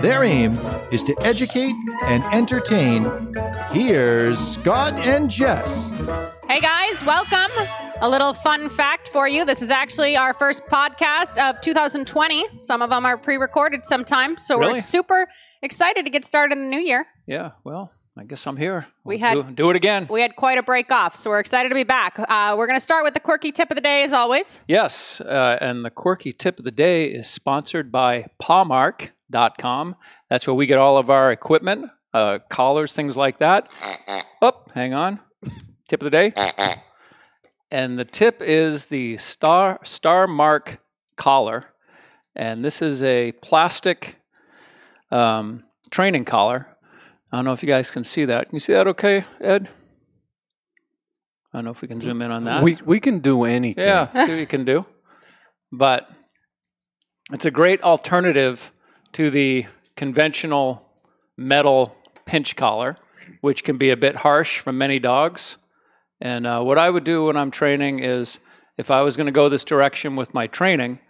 Their aim is to educate and entertain. Here's Scott and Jess. Hey guys, welcome. A little fun fact for you. This is actually our first podcast of 2020. Some of them are pre-recorded sometimes, so We're super excited to get started in the new year. Yeah, well, I guess I'm here. We'll do it again. We had quite a break off, so we're excited to be back. We're going to start with the quirky tip of the day as always. Yes, and the quirky tip of the day is sponsored by Pawmark. .com. That's where we get all of our equipment, collars, things like that. Oh, hang on. Tip of the day. And the tip is the Starmark collar. And this is a plastic training collar. I don't know if you guys can see that. Can you see that okay, Ed? I don't know if we can zoom in on that. We can do anything. Yeah, see what you can do. But it's a great alternative to the conventional metal pinch collar, which can be a bit harsh for many dogs. And what I would do when I'm training is, if I was going to go this direction with my training,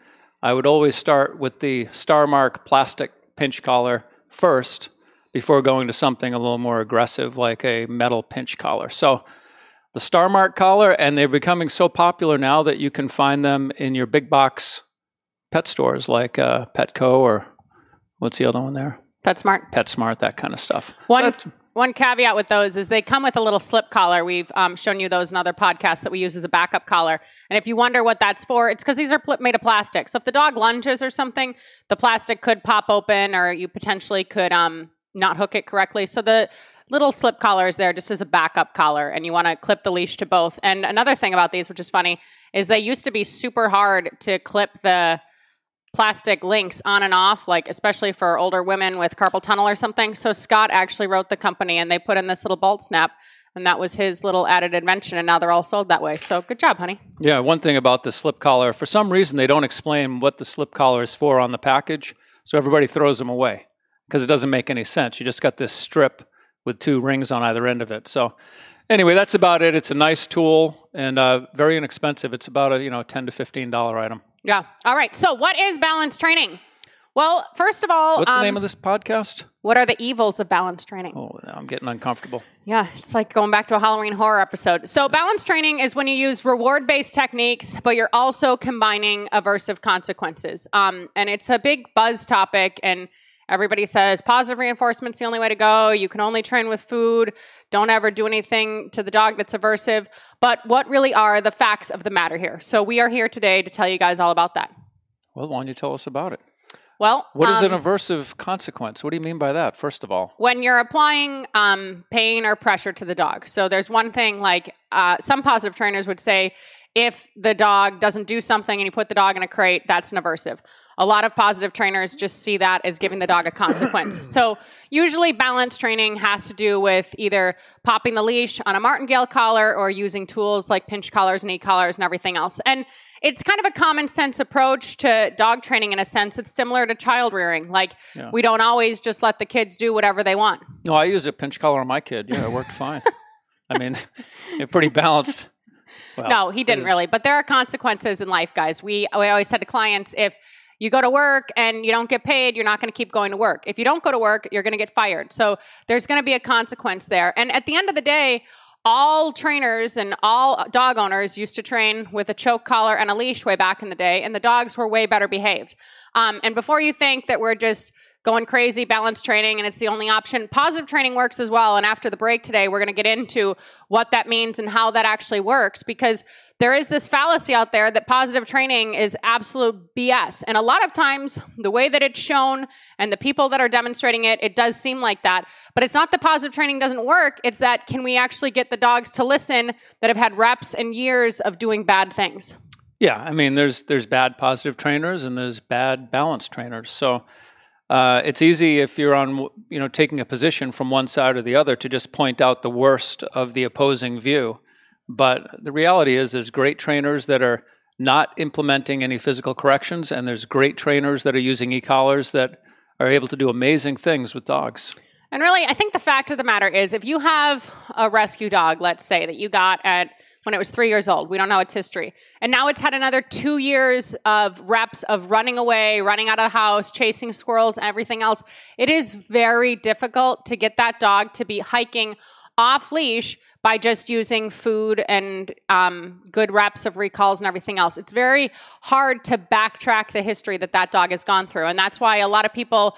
I would always start with the Starmark plastic pinch collar first before going to something a little more aggressive like a metal pinch collar. So the Starmark collar, and they're becoming so popular now that you can find them in your big box pet stores like Petco or... What's the other one there? PetSmart, that kind of stuff. One caveat with those is they come with a little slip collar. We've shown you those in other podcasts that we use as a backup collar. And if you wonder what that's for, it's because these are made of plastic. So if the dog lunges or something, the plastic could pop open, or you potentially could not hook it correctly. So the little slip collar is there just as a backup collar, and you want to clip the leash to both. And another thing about these, which is funny, is they used to be super hard to clip the plastic links on and off, like especially for older women with carpal tunnel or something. So Scott actually wrote the company, and they put in this little bolt snap, and that was his little added invention, and now they're all sold that way. So good job, honey. Yeah, one thing about the slip collar, for some reason they don't explain what the slip collar is for on the package, so everybody throws them away because it doesn't make any sense. You just got this strip with two rings on either end of it. So anyway, that's about it. It's a nice tool and very inexpensive. It's about a $10 to $15 item. Yeah. All right. So what is balanced training? Well, first of all... What's the name of this podcast? What are the evils of balanced training? Oh, I'm getting uncomfortable. Yeah. It's like going back to a Halloween horror episode. So balanced training is when you use reward-based techniques, but you're also combining aversive consequences. And it's a big buzz topic, and everybody says positive reinforcement's the only way to go. You can only train with food. Don't ever do anything to the dog that's aversive. But what really are the facts of the matter here? So we are here today to tell you guys all about that. Well, why don't you tell us about it? Well, what is an aversive consequence? What do you mean by that, first of all? When you're applying pain or pressure to the dog. So there's one thing, like some positive trainers would say, if the dog doesn't do something and you put the dog in a crate, that's an aversive. A lot of positive trainers just see that as giving the dog a consequence. So usually balance training has to do with either popping the leash on a martingale collar or using tools like pinch collars and e-collars and everything else. And it's kind of a common sense approach to dog training in a sense. It's similar to child rearing. Like We don't always just let the kids do whatever they want. No, I use a pinch collar on my kid. Yeah, it worked fine. I mean, they're pretty balanced. Well, no, he didn't really. But there are consequences in life, guys. We always said to clients, if you go to work and you don't get paid, you're not going to keep going to work. If you don't go to work, you're going to get fired. So there's going to be a consequence there. And at the end of the day, all trainers and all dog owners used to train with a choke collar and a leash way back in the day, and the dogs were way better behaved. And before you think that we're just going crazy, balance training, and it's the only option, positive training works as well. And after the break today, we're going to get into what that means and how that actually works, because there is this fallacy out there that positive training is absolute BS. And a lot of times, the way that it's shown and the people that are demonstrating it, it does seem like that. But it's not that positive training doesn't work. It's that, can we actually get the dogs to listen that have had reps and years of doing bad things? Yeah, I mean, there's bad positive trainers and there's bad balance trainers. So It's easy if you're on, taking a position from one side or the other to just point out the worst of the opposing view. But the reality is there's great trainers that are not implementing any physical corrections, and there's great trainers that are using e-collars that are able to do amazing things with dogs. And really, I think the fact of the matter is if you have a rescue dog, let's say, that you got at when it was 3 years old, we don't know its history, and now it's had another 2 years of reps of running away, running out of the house, chasing squirrels, everything else, it is very difficult to get that dog to be hiking off leash by just using food and good reps of recalls and everything else. It's very hard to backtrack the history that that dog has gone through. And that's why a lot of people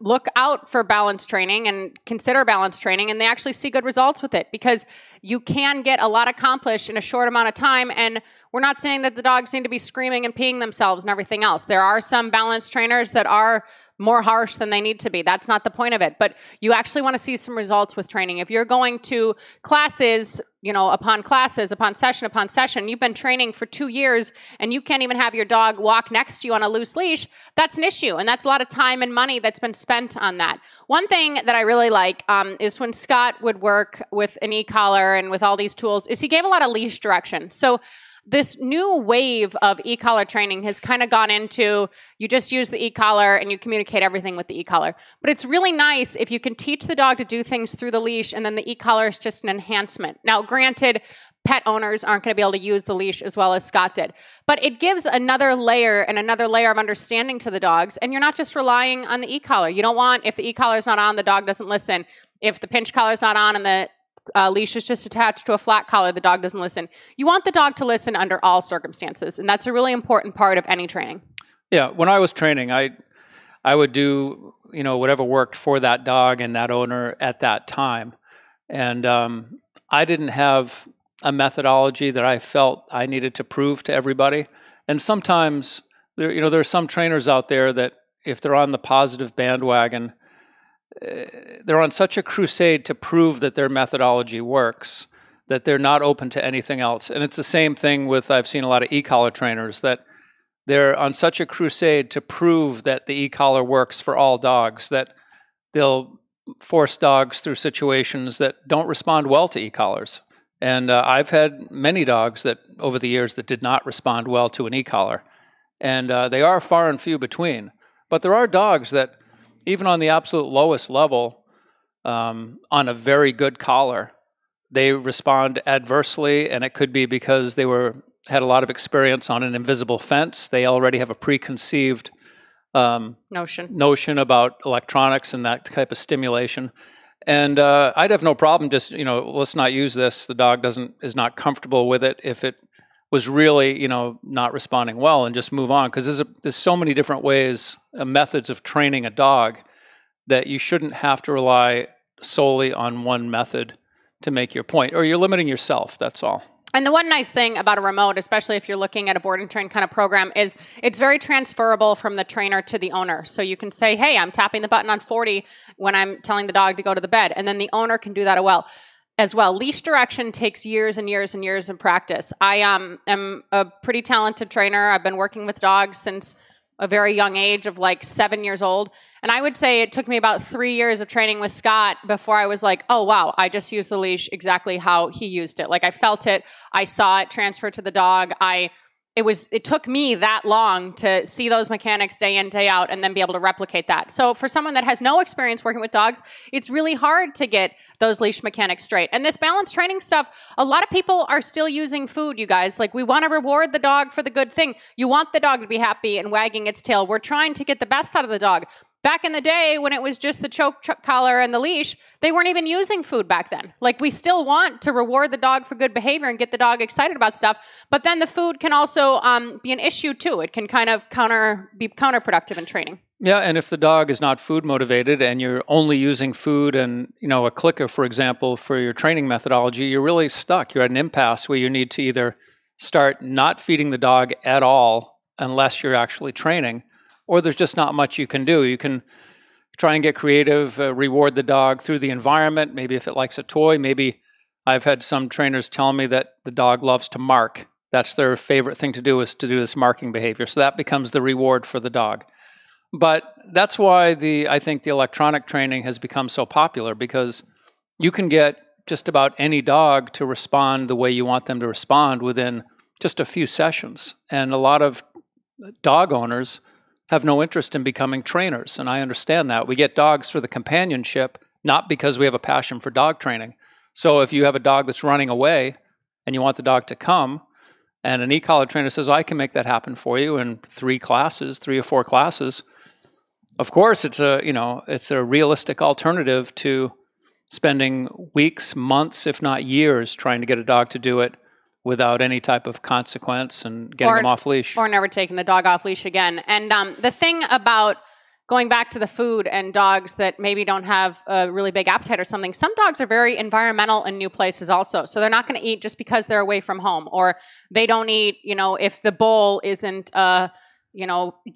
look out for balance training and consider balance training, and they actually see good results with it because you can get a lot accomplished in a short amount of time. And we're not saying that the dogs need to be screaming and peeing themselves and everything else. There are some balance trainers that are more harsh than they need to be. That's not the point of it. But you actually want to see some results with training. If you're going to classes, upon classes, upon session, you've been training for 2 years and you can't even have your dog walk next to you on a loose leash, that's an issue. And that's a lot of time and money that's been spent on that. One thing that I really like is when Scott would work with an e-collar and with all these tools is he gave a lot of leash direction. So this new wave of e-collar training has kind of gone into you just use the e-collar and you communicate everything with the e-collar. But it's really nice if you can teach the dog to do things through the leash and then the e-collar is just an enhancement. Now, granted, pet owners aren't going to be able to use the leash as well as Scott did. But it gives another layer and another layer of understanding to the dogs. And you're not just relying on the e-collar. You don't want, if the e-collar is not on, the dog doesn't listen. If the pinch collar is not on and the leash is just attached to a flat collar, the dog doesn't listen. You want the dog to listen under all circumstances, and that's a really important part of any training. Yeah, when I was training, I would do whatever worked for that dog and that owner at that time, and I didn't have a methodology that I felt I needed to prove to everybody. And sometimes there are some trainers out there that if they're on the positive bandwagon, they're on such a crusade to prove that their methodology works that they're not open to anything else. And it's the same thing with, I've seen a lot of e-collar trainers that they're on such a crusade to prove that the e-collar works for all dogs that they'll force dogs through situations that don't respond well to e-collars. And I've had many dogs that over the years that did not respond well to an e-collar. And they are far and few between. But there are dogs that even on the absolute lowest level, on a very good collar, they respond adversely, and it could be because they had a lot of experience on an invisible fence. They already have a preconceived notion about electronics and that type of stimulation. And I'd have no problem just let's not use this. The dog is not comfortable with it if it was really not responding well, and just move on, because there's so many different ways, methods of training a dog that you shouldn't have to rely solely on one method to make your point, or you're limiting yourself, that's all. And the one nice thing about a remote, especially if you're looking at a board and train kind of program, is it's very transferable from the trainer to the owner. So you can say, hey, I'm tapping the button on 40 when I'm telling the dog to go to the bed, and then the owner can do that as well. Leash direction takes years and years and years in practice. I am a pretty talented trainer. I've been working with dogs since a very young age of 7 years old. And I would say it took me about 3 years of training with Scott before I was like, oh, wow, I just used the leash exactly how he used it. I felt it. I saw it transfer to the dog. It took me that long to see those mechanics day in, day out, and then be able to replicate that. So for someone that has no experience working with dogs, it's really hard to get those leash mechanics straight. And this balance training stuff, a lot of people are still using food, you guys. We want to reward the dog for the good thing. You want the dog to be happy and wagging its tail. We're trying to get the best out of the dog. Back in the day when it was just the choke collar and the leash, they weren't even using food back then. We still want to reward the dog for good behavior and get the dog excited about stuff. But then the food can also be an issue too. It can kind of be counterproductive in training. Yeah, and if the dog is not food motivated and you're only using food and a clicker, for example, for your training methodology, you're really stuck. You're at an impasse where you need to either start not feeding the dog at all unless you're actually training, or there's just not much you can do. You can try and get creative, reward the dog through the environment. Maybe if it likes a toy, maybe I've had some trainers tell me that the dog loves to mark. That's their favorite thing to do, is to do this marking behavior. So that becomes the reward for the dog. But that's why I think the electronic training has become so popular, because you can get just about any dog to respond the way you want them to respond within just a few sessions. And a lot of dog owners have no interest in becoming trainers, and I understand that. We get dogs for the companionship, not because we have a passion for dog training. So if you have a dog that's running away and you want the dog to come, and an e-collar trainer says, I can make that happen for you in three or four classes. Of course, it's a realistic alternative to spending weeks, months, if not years, trying to get a dog to do it without any type of consequence and getting them off leash. Or never taking the dog off leash again. And the thing about going back to the food and dogs that maybe don't have a really big appetite or something, some dogs are very environmental in new places also. So they're not going to eat just because they're away from home, or they don't eat, if the bowl isn't a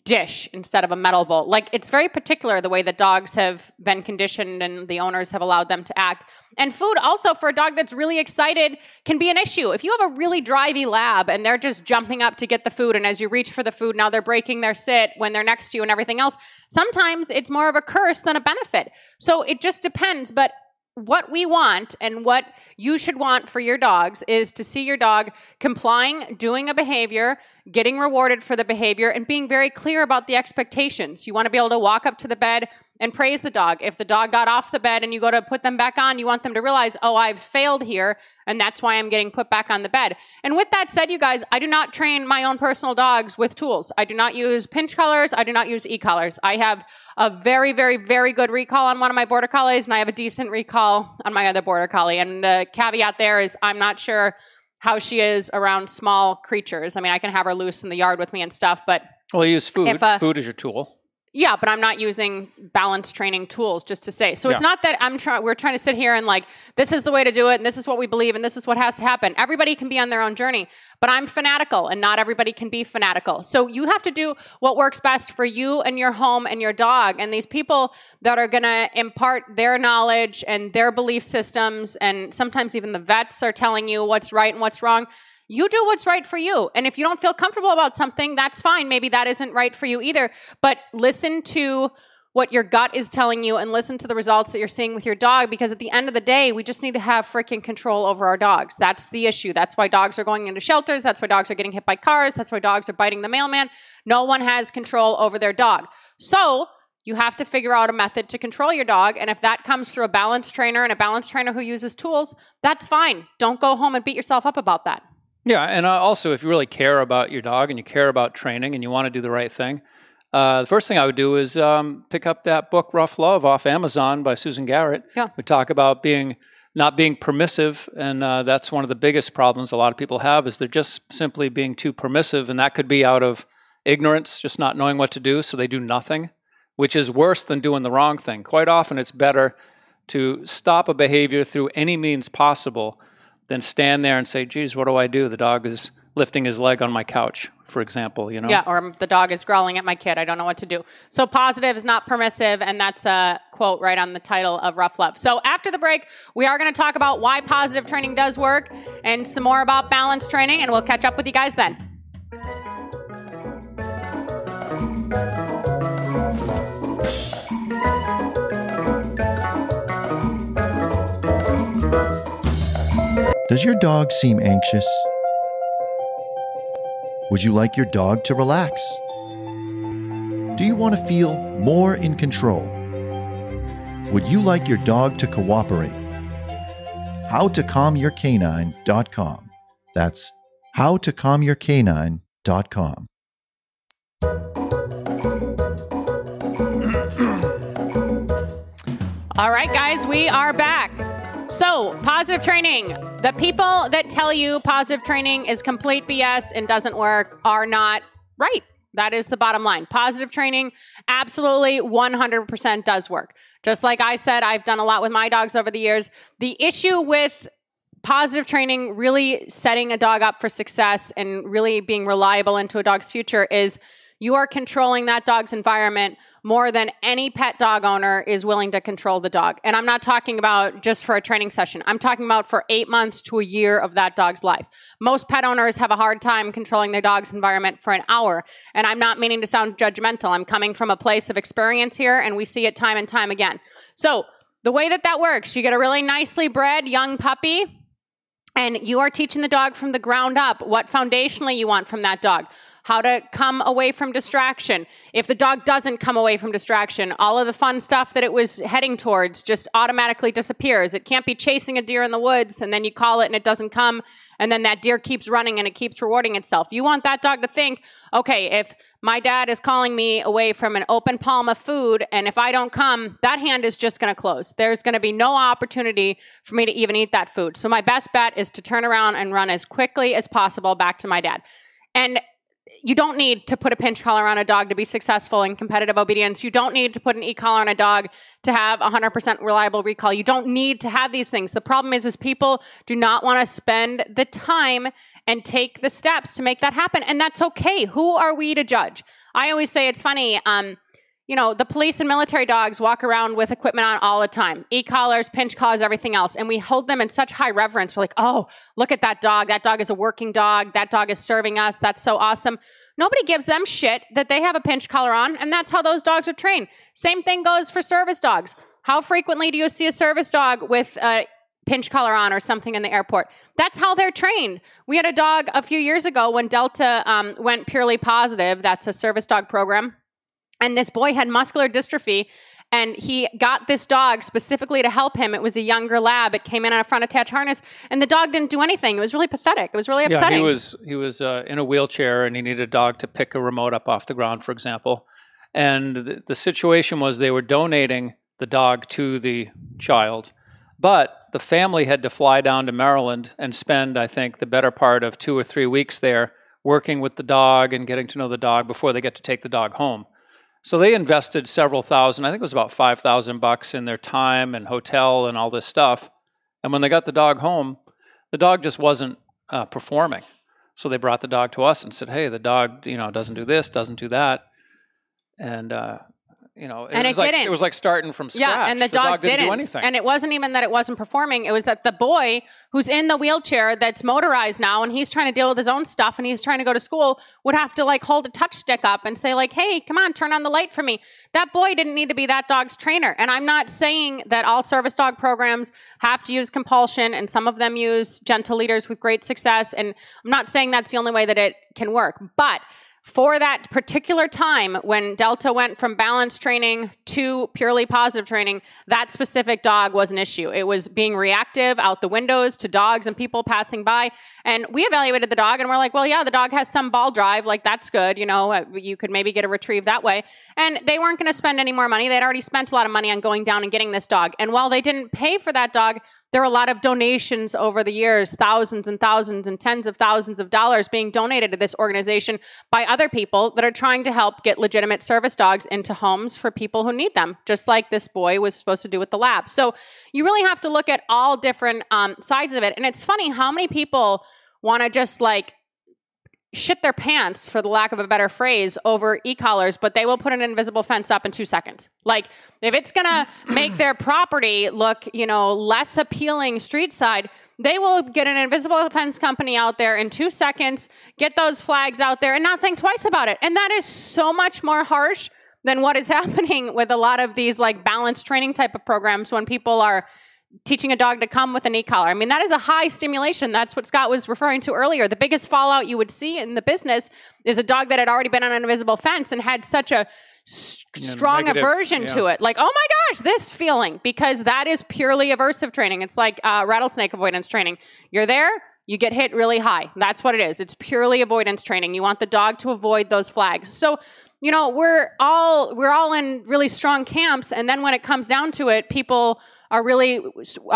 dish instead of a metal bowl. Like, it's very particular the way that dogs have been conditioned and the owners have allowed them to act. And food also for a dog that's really excited can be an issue. If you have a really drivey lab and they're just jumping up to get the food, and as you reach for the food, now they're breaking their sit when they're next to you and everything else, sometimes it's more of a curse than a benefit. So it just depends. But what we want and what you should want for your dogs is to see your dog complying, doing a behavior, getting rewarded for the behavior, and being very clear about the expectations. You want to be able to walk up to the bed and praise the dog. If the dog got off the bed and you go to put them back on, you want them to realize, oh, I've failed here, and that's why I'm getting put back on the bed. And with that said, you guys, I do not train my own personal dogs with tools. I do not use pinch collars. I do not use e-collars. I have a very, very, very good recall on one of my border collies, and I have a decent recall on my other border collie. And the caveat there is I'm not sure how she is around small creatures. I mean, I can have her loose in the yard with me and stuff, but... Well, you use food. Food is your tool. Yeah, but I'm not using balance training tools, just to say. So yeah. It's not that we're trying to sit here and this is the way to do it, and this is what we believe, and this is what has to happen. Everybody can be on their own journey, but I'm fanatical, and not everybody can be fanatical. So you have to do what works best for you and your home and your dog. And these people that are going to impart their knowledge and their belief systems, and sometimes even the vets are telling you what's right and what's wrong, you do what's right for you. And if you don't feel comfortable about something, that's fine. Maybe that isn't right for you either. But listen to what your gut is telling you, and listen to the results that you're seeing with your dog, because at the end of the day, we just need to have freaking control over our dogs. That's the issue. That's why dogs are going into shelters. That's why dogs are getting hit by cars. That's why dogs are biting the mailman. No one has control over their dog. So you have to figure out a method to control your dog. And if that comes through a balance trainer, and a balance trainer who uses tools, that's fine. Don't go home and beat yourself up about that. Yeah. And also, if you really care about your dog and you care about training and you want to do the right thing, the first thing I would do is pick up that book, Rough Love, off Amazon by Susan Garrett. Yeah. We talk about not being permissive. And that's one of the biggest problems a lot of people have, is they're just simply being too permissive. And that could be out of ignorance, just not knowing what to do. So they do nothing, which is worse than doing the wrong thing. Quite often, it's better to stop a behavior through any means possible than stand there and say, geez, what do I do? The dog is lifting his leg on my couch, for example, Yeah, or the dog is growling at my kid. I don't know what to do. So positive is not permissive, and that's a quote right on the title of Rough Love. So after the break, we are going to talk about why positive training does work and some more about balance training, and we'll catch up with you guys then. Does your dog seem anxious? Would you like your dog to relax? Do you want to feel more in control? Would you like your dog to cooperate? HowToCalmYourCanine.com. That's HowToCalmYourCanine.com. All right, guys, we are back. So, positive training. The people that tell you positive training is complete BS and doesn't work are not right. That is the bottom line. Positive training absolutely 100% does work. Just like I said, I've done a lot with my dogs over the years. The issue with positive training really setting a dog up for success and really being reliable into a dog's future is you are controlling that dog's environment more than any pet dog owner is willing to control the dog. And I'm not talking about just for a training session. I'm talking about for 8 months to a year of that dog's life. Most pet owners have a hard time controlling their dog's environment for an hour. And I'm not meaning to sound judgmental. I'm coming from a place of experience here, and we see it time and time again. So the way that that works, you get a really nicely bred young puppy, and you are teaching the dog from the ground up what foundationally you want from that dog. How to come away from distraction. If the dog doesn't come away from distraction, all of the fun stuff that it was heading towards just automatically disappears. It can't be chasing a deer in the woods and then you call it and it doesn't come, and then that deer keeps running and it keeps rewarding itself. You want that dog to think, okay, if my dad is calling me away from an open palm of food, and if I don't come, that hand is just going to close. There's going to be no opportunity for me to even eat that food. So my best bet is to turn around and run as quickly as possible back to my dad. And you don't need to put a pinch collar on a dog to be successful in competitive obedience. You don't need to put an e-collar on a dog to have 100% reliable recall. You don't need to have these things. The problem is people do not want to spend the time and take the steps to make that happen. And that's okay. Who are we to judge? I always say it's funny. You know, the police and military dogs walk around with equipment on all the time. E-collars, pinch collars, everything else. And we hold them in such high reverence. We're like, oh, look at that dog. That dog is a working dog. That dog is serving us. That's so awesome. Nobody gives them shit that they have a pinch collar on. And that's how those dogs are trained. Same thing goes for service dogs. How frequently do you see a service dog with a pinch collar on or something in the airport? That's how they're trained. We had a dog a few years ago when Delta went purely positive. That's a service dog program. And this boy had muscular dystrophy, and he got this dog specifically to help him. It was a younger lab. It came in on a front attached harness, and the dog didn't do anything. It was really pathetic. It was really upsetting. Yeah, he was in a wheelchair, and he needed a dog to pick a remote up off the ground, for example. And the situation was they were donating the dog to the child, but the family had to fly down to Maryland and spend, I think, the better part of 2 or 3 weeks there working with the dog and getting to know the dog before they get to take the dog home. So they invested several thousand, I think it was about $5,000 in their time and hotel and all this stuff. And when they got the dog home, the dog just wasn't performing. So they brought the dog to us and said, hey, the dog, you know, doesn't do this, doesn't do that. And, you know, it was like starting from scratch. Yeah, and the dog didn't do anything. And it wasn't even that it wasn't performing. It was that the boy who's in the wheelchair that's motorized now, and he's trying to deal with his own stuff, and he's trying to go to school, would have to like hold a touch stick up and say like, hey, come on, turn on the light for me. That boy didn't need to be that dog's trainer. And I'm not saying that all service dog programs have to use compulsion, and some of them use gentle leaders with great success. And I'm not saying that's the only way that it can work. But for that particular time when Delta went from balance training to purely positive training, that specific dog was an issue. It was being reactive out the windows to dogs and people passing by. And we evaluated the dog and we're like, well, yeah, the dog has some ball drive. Like, that's good. You know, you could maybe get a retrieve that way. And they weren't going to spend any more money. They'd already spent a lot of money on going down and getting this dog. And while they didn't pay for that dog, there were a lot of donations over the years, thousands and thousands and tens of thousands of dollars being donated to this organization by other people that are trying to help get legitimate service dogs into homes for people who need them, just like this boy was supposed to do with the lab. So you really have to look at all different sides of it. And it's funny how many people want to just like shit their pants, for the lack of a better phrase, over e-collars, but they will put an invisible fence up in 2 seconds. Like, if it's going to make their property look, you know, less appealing street side, they will get an invisible fence company out there in 2 seconds, get those flags out there and not think twice about it. And that is so much more harsh than what is happening with a lot of these like balanced training type of programs when people are teaching a dog to come with an e-collar. I mean, that is a high stimulation. That's what Scott was referring to earlier. The biggest fallout you would see in the business is a dog that had already been on an invisible fence and had such a strong negative aversion to it. Like, oh my gosh, this feeling, because that is purely aversive training. It's like rattlesnake avoidance training. You're there, you get hit really high. That's what it is. It's purely avoidance training. You want the dog to avoid those flags. So, you know, we're all in really strong camps. And then when it comes down to it, people are really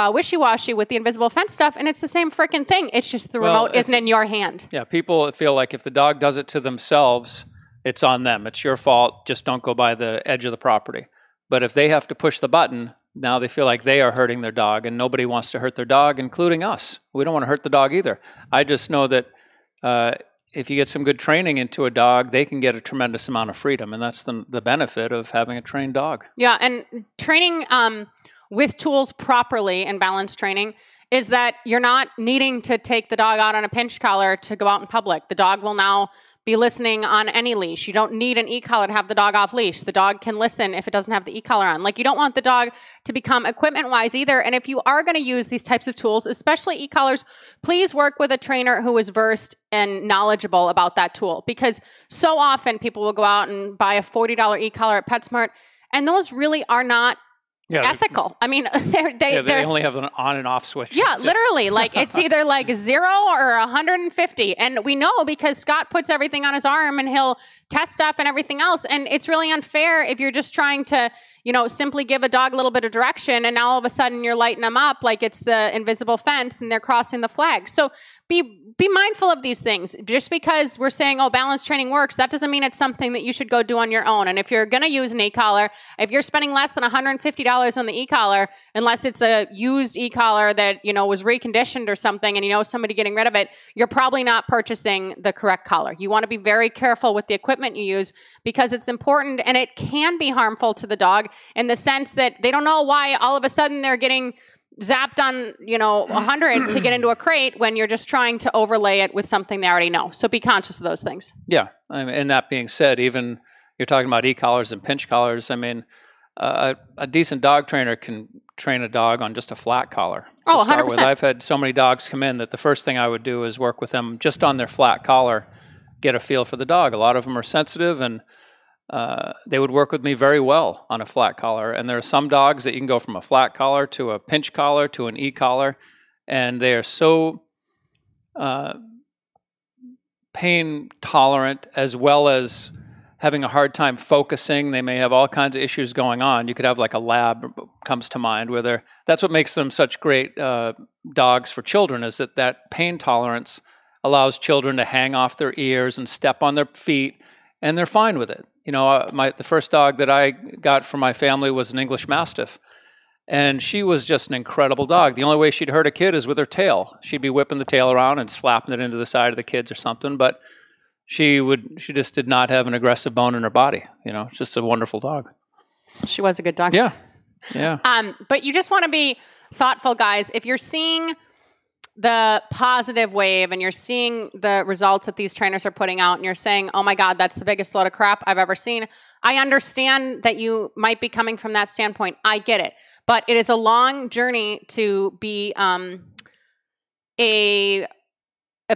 wishy-washy with the invisible fence stuff, and it's the same freaking thing. It's just the remote isn't in your hand. Yeah, people feel like if the dog does it to themselves, it's on them. It's your fault. Just don't go by the edge of the property. But if they have to push the button, now they feel like they are hurting their dog, and nobody wants to hurt their dog, including us. We don't want to hurt the dog either. I just know that if you get some good training into a dog, they can get a tremendous amount of freedom. And that's the benefit of having a trained dog. Yeah. And training with tools properly and balanced training is that you're not needing to take the dog out on a pinch collar to go out in public. The dog will now be listening on any leash. You don't need an e-collar to have the dog off leash. The dog can listen if it doesn't have the e-collar on. Like, you don't want the dog to become equipment-wise either. And if you are going to use these types of tools, especially e-collars, please work with a trainer who is versed and knowledgeable about that tool. Because so often people will go out and buy a $40 e-collar at PetSmart, and those really are not ethical. I mean, they only have an on and off switch. Yeah, literally. Like, it's either like 0 or 150. And we know because Scott puts everything on his arm and he'll test stuff and everything else. And it's really unfair if you're just trying to, you know, simply give a dog a little bit of direction. And now all of a sudden you're lighting them up like it's the invisible fence and they're crossing the flag. So be mindful of these things. Just because we're saying, oh, balanced training works, that doesn't mean it's something that you should go do on your own. And if you're going to use an e-collar, if you're spending less than $150 on the e-collar, unless it's a used e-collar that, you know, was reconditioned or something and you know somebody getting rid of it, you're probably not purchasing the correct collar. You want to be very careful with the equipment you use because it's important and it can be harmful to the dog in the sense that they don't know why all of a sudden they're getting zapped on, you know, 100 to get into a crate when you're just trying to overlay it with something they already know. So be conscious of those things. Yeah. I mean, and that being said, even you're talking about e-collars and pinch collars. I mean, a decent dog trainer can train a dog on just a flat collar. Oh, 100%. I've had so many dogs come in that the first thing I would do is work with them just on their flat collar, get a feel for the dog. A lot of them are sensitive and they would work with me very well on a flat collar. And there are some dogs that you can go from a flat collar to a pinch collar to an e-collar, and they are so pain tolerant as well as having a hard time focusing. They may have all kinds of issues going on. You could have like a lab comes to mind where they're, that's what makes them such great dogs for children is that that pain tolerance allows children to hang off their ears and step on their feet, and they're fine with it. You know, the first dog that I got from my family was an English Mastiff, and she was just an incredible dog. The only way she'd hurt a kid is with her tail. She'd be whipping the tail around and slapping it into the side of the kids or something, but she just did not have an aggressive bone in her body. You know, just a wonderful dog. She was a good dog. Yeah, yeah. But you just want to be thoughtful, guys. If you're seeing the positive wave and you're seeing the results that these trainers are putting out and you're saying, oh my God, that's the biggest load of crap I've ever seen, I understand that you might be coming from that standpoint. I get it. But it is a long journey to be a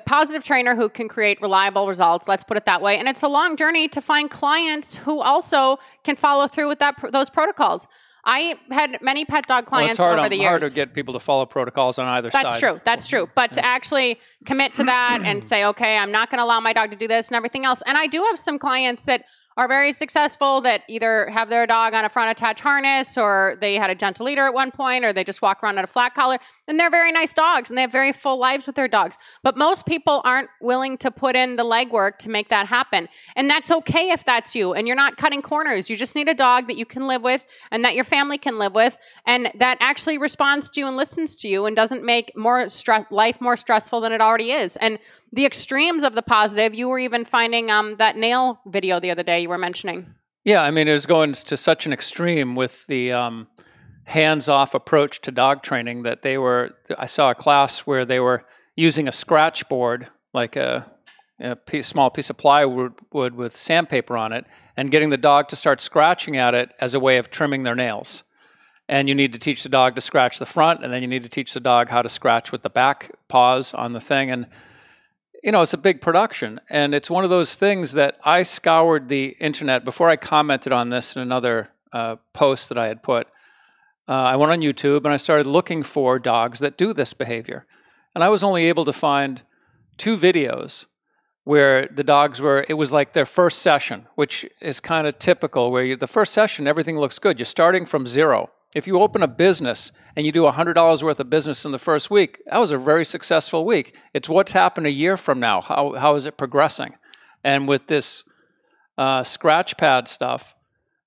positive trainer who can create reliable results. Let's put it that way. And it's a long journey to find clients who also can follow through with those protocols. I had many pet dog clients over the years. It's hard to get people to follow protocols on either side. That's true. That's true. But to actually commit to that and say, okay, I'm not going to allow my dog to do this and everything else. And I do have some clients that are very successful that either have their dog on a front attach harness or they had a gentle leader at one point or they just walk around at a flat collar. And they're very nice dogs and they have very full lives with their dogs. But most people aren't willing to put in the legwork to make that happen. And that's okay if that's you and you're not cutting corners. You just need a dog that you can live with and that your family can live with and that actually responds to you and listens to you and doesn't make life more stressful than it already is. And the extremes of the positive, you were even finding that nail video the other day you were mentioning. Yeah, I mean, it was going to such an extreme with the hands-off approach to dog training that I saw a class where they were using a scratch board, like small piece of plywood with sandpaper on it, and getting the dog to start scratching at it as a way of trimming their nails. And you need to teach the dog to scratch the front, and then you need to teach the dog how to scratch with the back paws on the thing. And you know, it's a big production, and it's one of those things that I scoured the internet before I commented on this in another post that I had put. I went on YouTube, and I started looking for dogs that do this behavior, and I was only able to find 2 videos where the dogs were, it was like their first session, which is kind of typical, where the first session, everything looks good. You're starting from zero. If you open a business and you do $100 worth of business in the first week, that was a very successful week. It's what's happened a year from now. How is it progressing? And with this scratch pad stuff,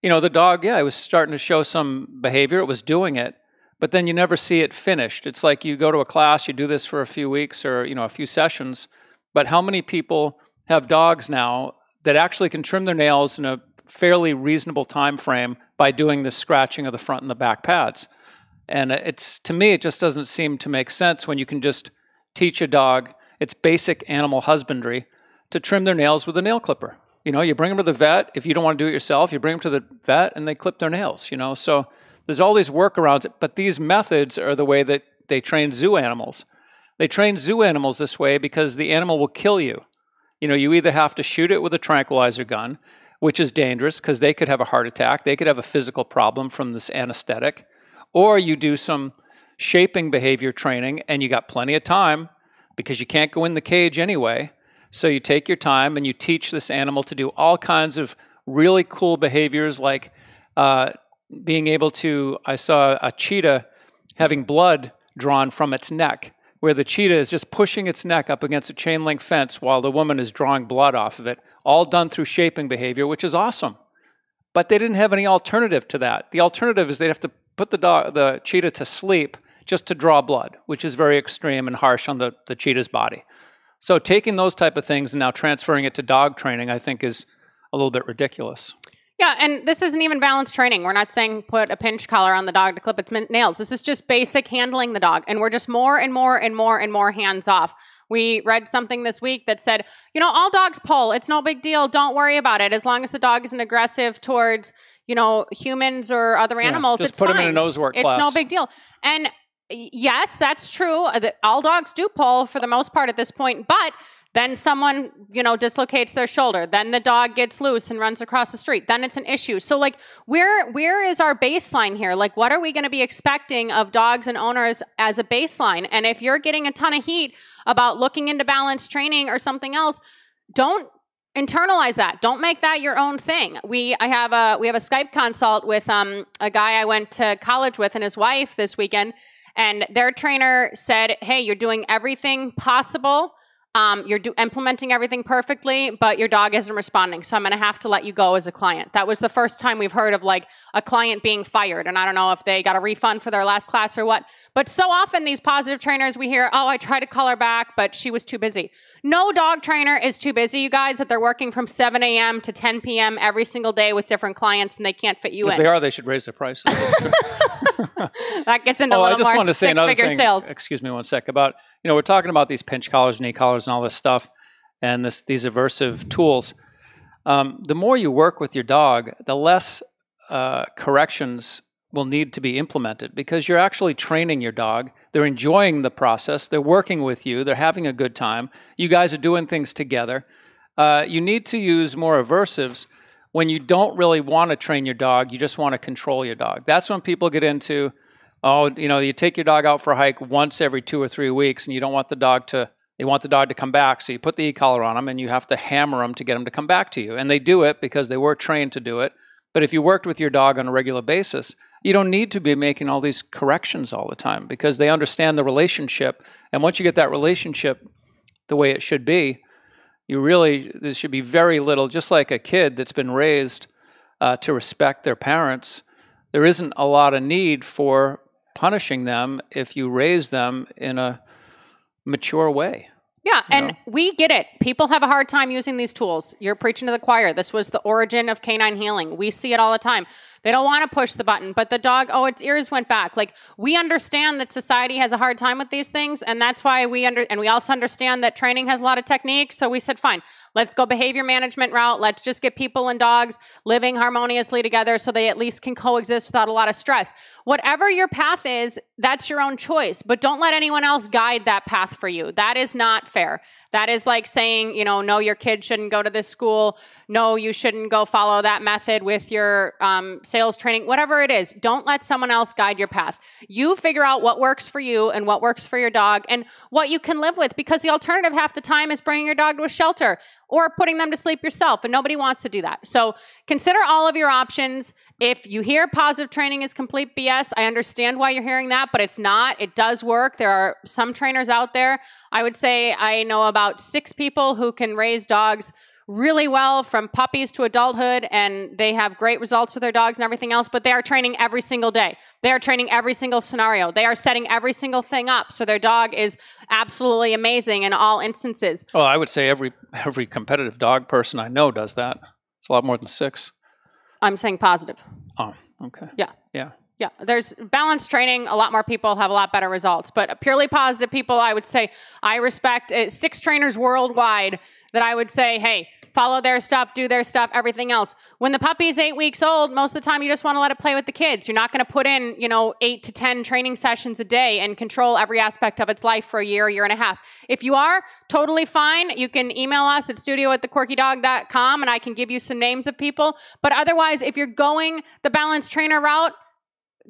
you know, the dog, yeah, it was starting to show some behavior. It was doing it, but then you never see it finished. It's like you go to a class, you do this for a few weeks or, you know, a few sessions, but how many people have dogs now that actually can trim their nails in a fairly reasonable time frame by doing the scratching of the front and the back pads. And it's, to me, it just doesn't seem to make sense when you can just teach a dog, it's basic animal husbandry, to trim their nails with a nail clipper. You know, you bring them to the vet. If you don't want to do it yourself, you bring them to the vet and they clip their nails, you know. So there's all these workarounds, but these methods are the way that they train zoo animals. They train zoo animals this way because the animal will kill you. You know, you either have to shoot it with a tranquilizer gun, which is dangerous because they could have a heart attack. They could have a physical problem from this anesthetic. Or you do some shaping behavior training and you got plenty of time because you can't go in the cage anyway. So you take your time and you teach this animal to do all kinds of really cool behaviors, like being able to, I saw a cheetah having blood drawn from its neck, where the cheetah is just pushing its neck up against a chain link fence while the woman is drawing blood off of it, all done through shaping behavior, which is awesome. But they didn't have any alternative to that. The alternative is they'd have to put the cheetah to sleep just to draw blood, which is very extreme and harsh on the cheetah's body. So taking those type of things and now transferring it to dog training, I think, is a little bit ridiculous. Yeah, and this isn't even balanced training. We're not saying put a pinch collar on the dog to clip its nails. This is just basic handling the dog, and we're just more and more and more and more hands off. We read something this week that said, you know, all dogs pull. It's no big deal. Don't worry about it. As long as the dog isn't aggressive towards, you know, humans or other animals, it's fine. Just put them in a nose work class. It's no big deal. And yes, that's true. All dogs do pull for the most part at this point, but then someone, you know, dislocates their shoulder. Then the dog gets loose and runs across the street. Then it's an issue. So, like, where is our baseline here? Like, what are we going to be expecting of dogs and owners as a baseline? And if you're getting a ton of heat about looking into balanced training or something else, don't internalize that. Don't make that your own thing. We have a Skype consult with a guy I went to college with and his wife this weekend, and their trainer said, "Hey, you're doing everything possible. You're implementing everything perfectly, but your dog isn't responding. So I'm going to have to let you go as a client." That was the first time we've heard of like a client being fired. And I don't know if they got a refund for their last class or what. But so often these positive trainers, we hear, "Oh, I tried to call her back, but she was too busy." No dog trainer is too busy, you guys, that they're working from 7 a.m. to 10 p.m. every single day with different clients and they can't fit you in. If they are, they should raise their prices. That gets into a little more six-figure sales. Excuse me one sec. About, you know, we're talking about these pinch collars, knee collars, and all this stuff, and these aversive tools. The more you work with your dog, the less corrections will need to be implemented because you're actually training your dog. They're enjoying the process. They're working with you. They're having a good time. You guys are doing things together. You need to use more aversives when you don't really want to train your dog, you just want to control your dog. That's when people get into, oh, you know, you take your dog out for a hike once every 2 or 3 weeks and you don't want the dog to, they want the dog to come back. So you put the e-collar on them and you have to hammer them to get them to come back to you. And they do it because they were trained to do it. But if you worked with your dog on a regular basis, you don't need to be making all these corrections all the time because they understand the relationship. And once you get that relationship the way it should be, there should be very little, just like a kid that's been raised to respect their parents. There isn't a lot of need for punishing them if you raise them in a mature way. Yeah, and we get it. People have a hard time using these tools. You're preaching to the choir. This was the origin of canine healing. We see it all the time. They don't want to push the button, but the dog, oh, its ears went back. Like, we understand that society has a hard time with these things, and that's why we also understand that training has a lot of technique, so we said, fine, let's go behavior management route. Let's just get people and dogs living harmoniously together so they at least can coexist without a lot of stress. Whatever your path is, that's your own choice, but don't let anyone else guide that path for you. That is not fair. That is like saying, you know, no, your kid shouldn't go to this school. No, you shouldn't go follow that method with your sales training, whatever it is. Don't let someone else guide your path. You figure out what works for you and what works for your dog and what you can live with, because the alternative half the time is bringing your dog to a shelter or putting them to sleep yourself, and nobody wants to do that. So consider all of your options. If you hear positive training is complete BS, I understand why you're hearing that, but it's not. It does work. There are some trainers out there. I would say I know about 6 people who can raise dogs really well from puppies to adulthood, and they have great results with their dogs and everything else, but they are training every single day. They are training every single scenario. They are setting every single thing up. So their dog is absolutely amazing in all instances. Well, I would say every competitive dog person I know does that. It's a lot more than six. I'm saying positive. Oh, okay. Yeah. Yeah. Yeah, there's balanced training. A lot more people have a lot better results. But purely positive people, I would say, I respect six trainers worldwide that I would say, hey, follow their stuff, do their stuff, everything else. When the puppy's 8 weeks old, most of the time you just want to let it play with the kids. You're not going to put in, 8 to 10 training sessions a day and control every aspect of its life for a year, year and a half. If you are, totally fine. You can email us at studio@thequirkydog.com, and I can give you some names of people. But otherwise, if you're going the balanced trainer route,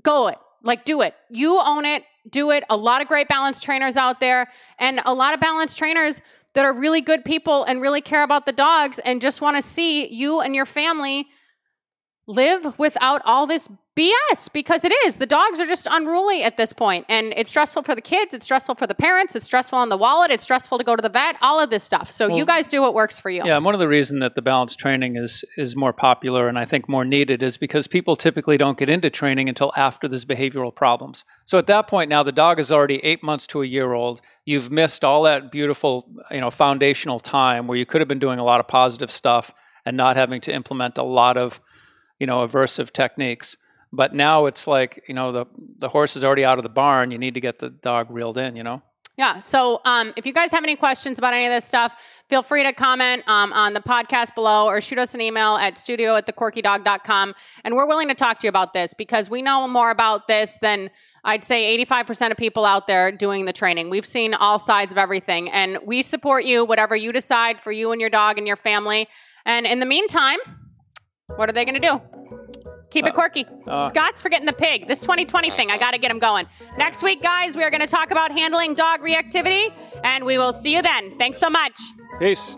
go it. Like, do it. You own it. Do it. A lot of great balanced trainers out there, and a lot of balanced trainers that are really good people and really care about the dogs and just want to see you and your family live without all this BS, because it is. The dogs are just unruly at this point, and it's stressful for the kids. It's stressful for the parents. It's stressful on the wallet. It's stressful to go to the vet, all of this stuff. So you guys do what works for you. Yeah, and one of the reasons that the balanced training is more popular and I think more needed is because people typically don't get into training until after there's behavioral problems. So at that point now, the dog is already 8 months to a year old. You've missed all that beautiful, foundational time where you could have been doing a lot of positive stuff and not having to implement a lot of aversive techniques. But now it's like, the horse is already out of the barn. You need to get the dog reeled in, Yeah. So if you guys have any questions about any of this stuff, feel free to comment on the podcast below, or shoot us an email at studio@thequirkydog.com. And we're willing to talk to you about this, because we know more about this than I'd say 85% of people out there doing the training. We've seen all sides of everything, and we support you, whatever you decide for you and your dog and your family. And in the meantime, what are they going to do? Keep it quirky. Scott's forgetting the pig. This 2020 thing, I got to get him going. Next week, guys, we are going to talk about handling dog reactivity, and we will see you then. Thanks so much. Peace.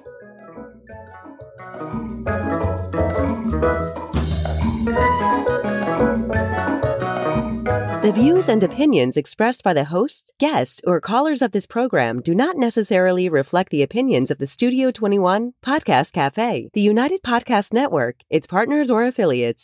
The views and opinions expressed by the hosts, guests, or callers of this program do not necessarily reflect the opinions of the Studio 21 Podcast Cafe, the United Podcast Network, its partners, or affiliates.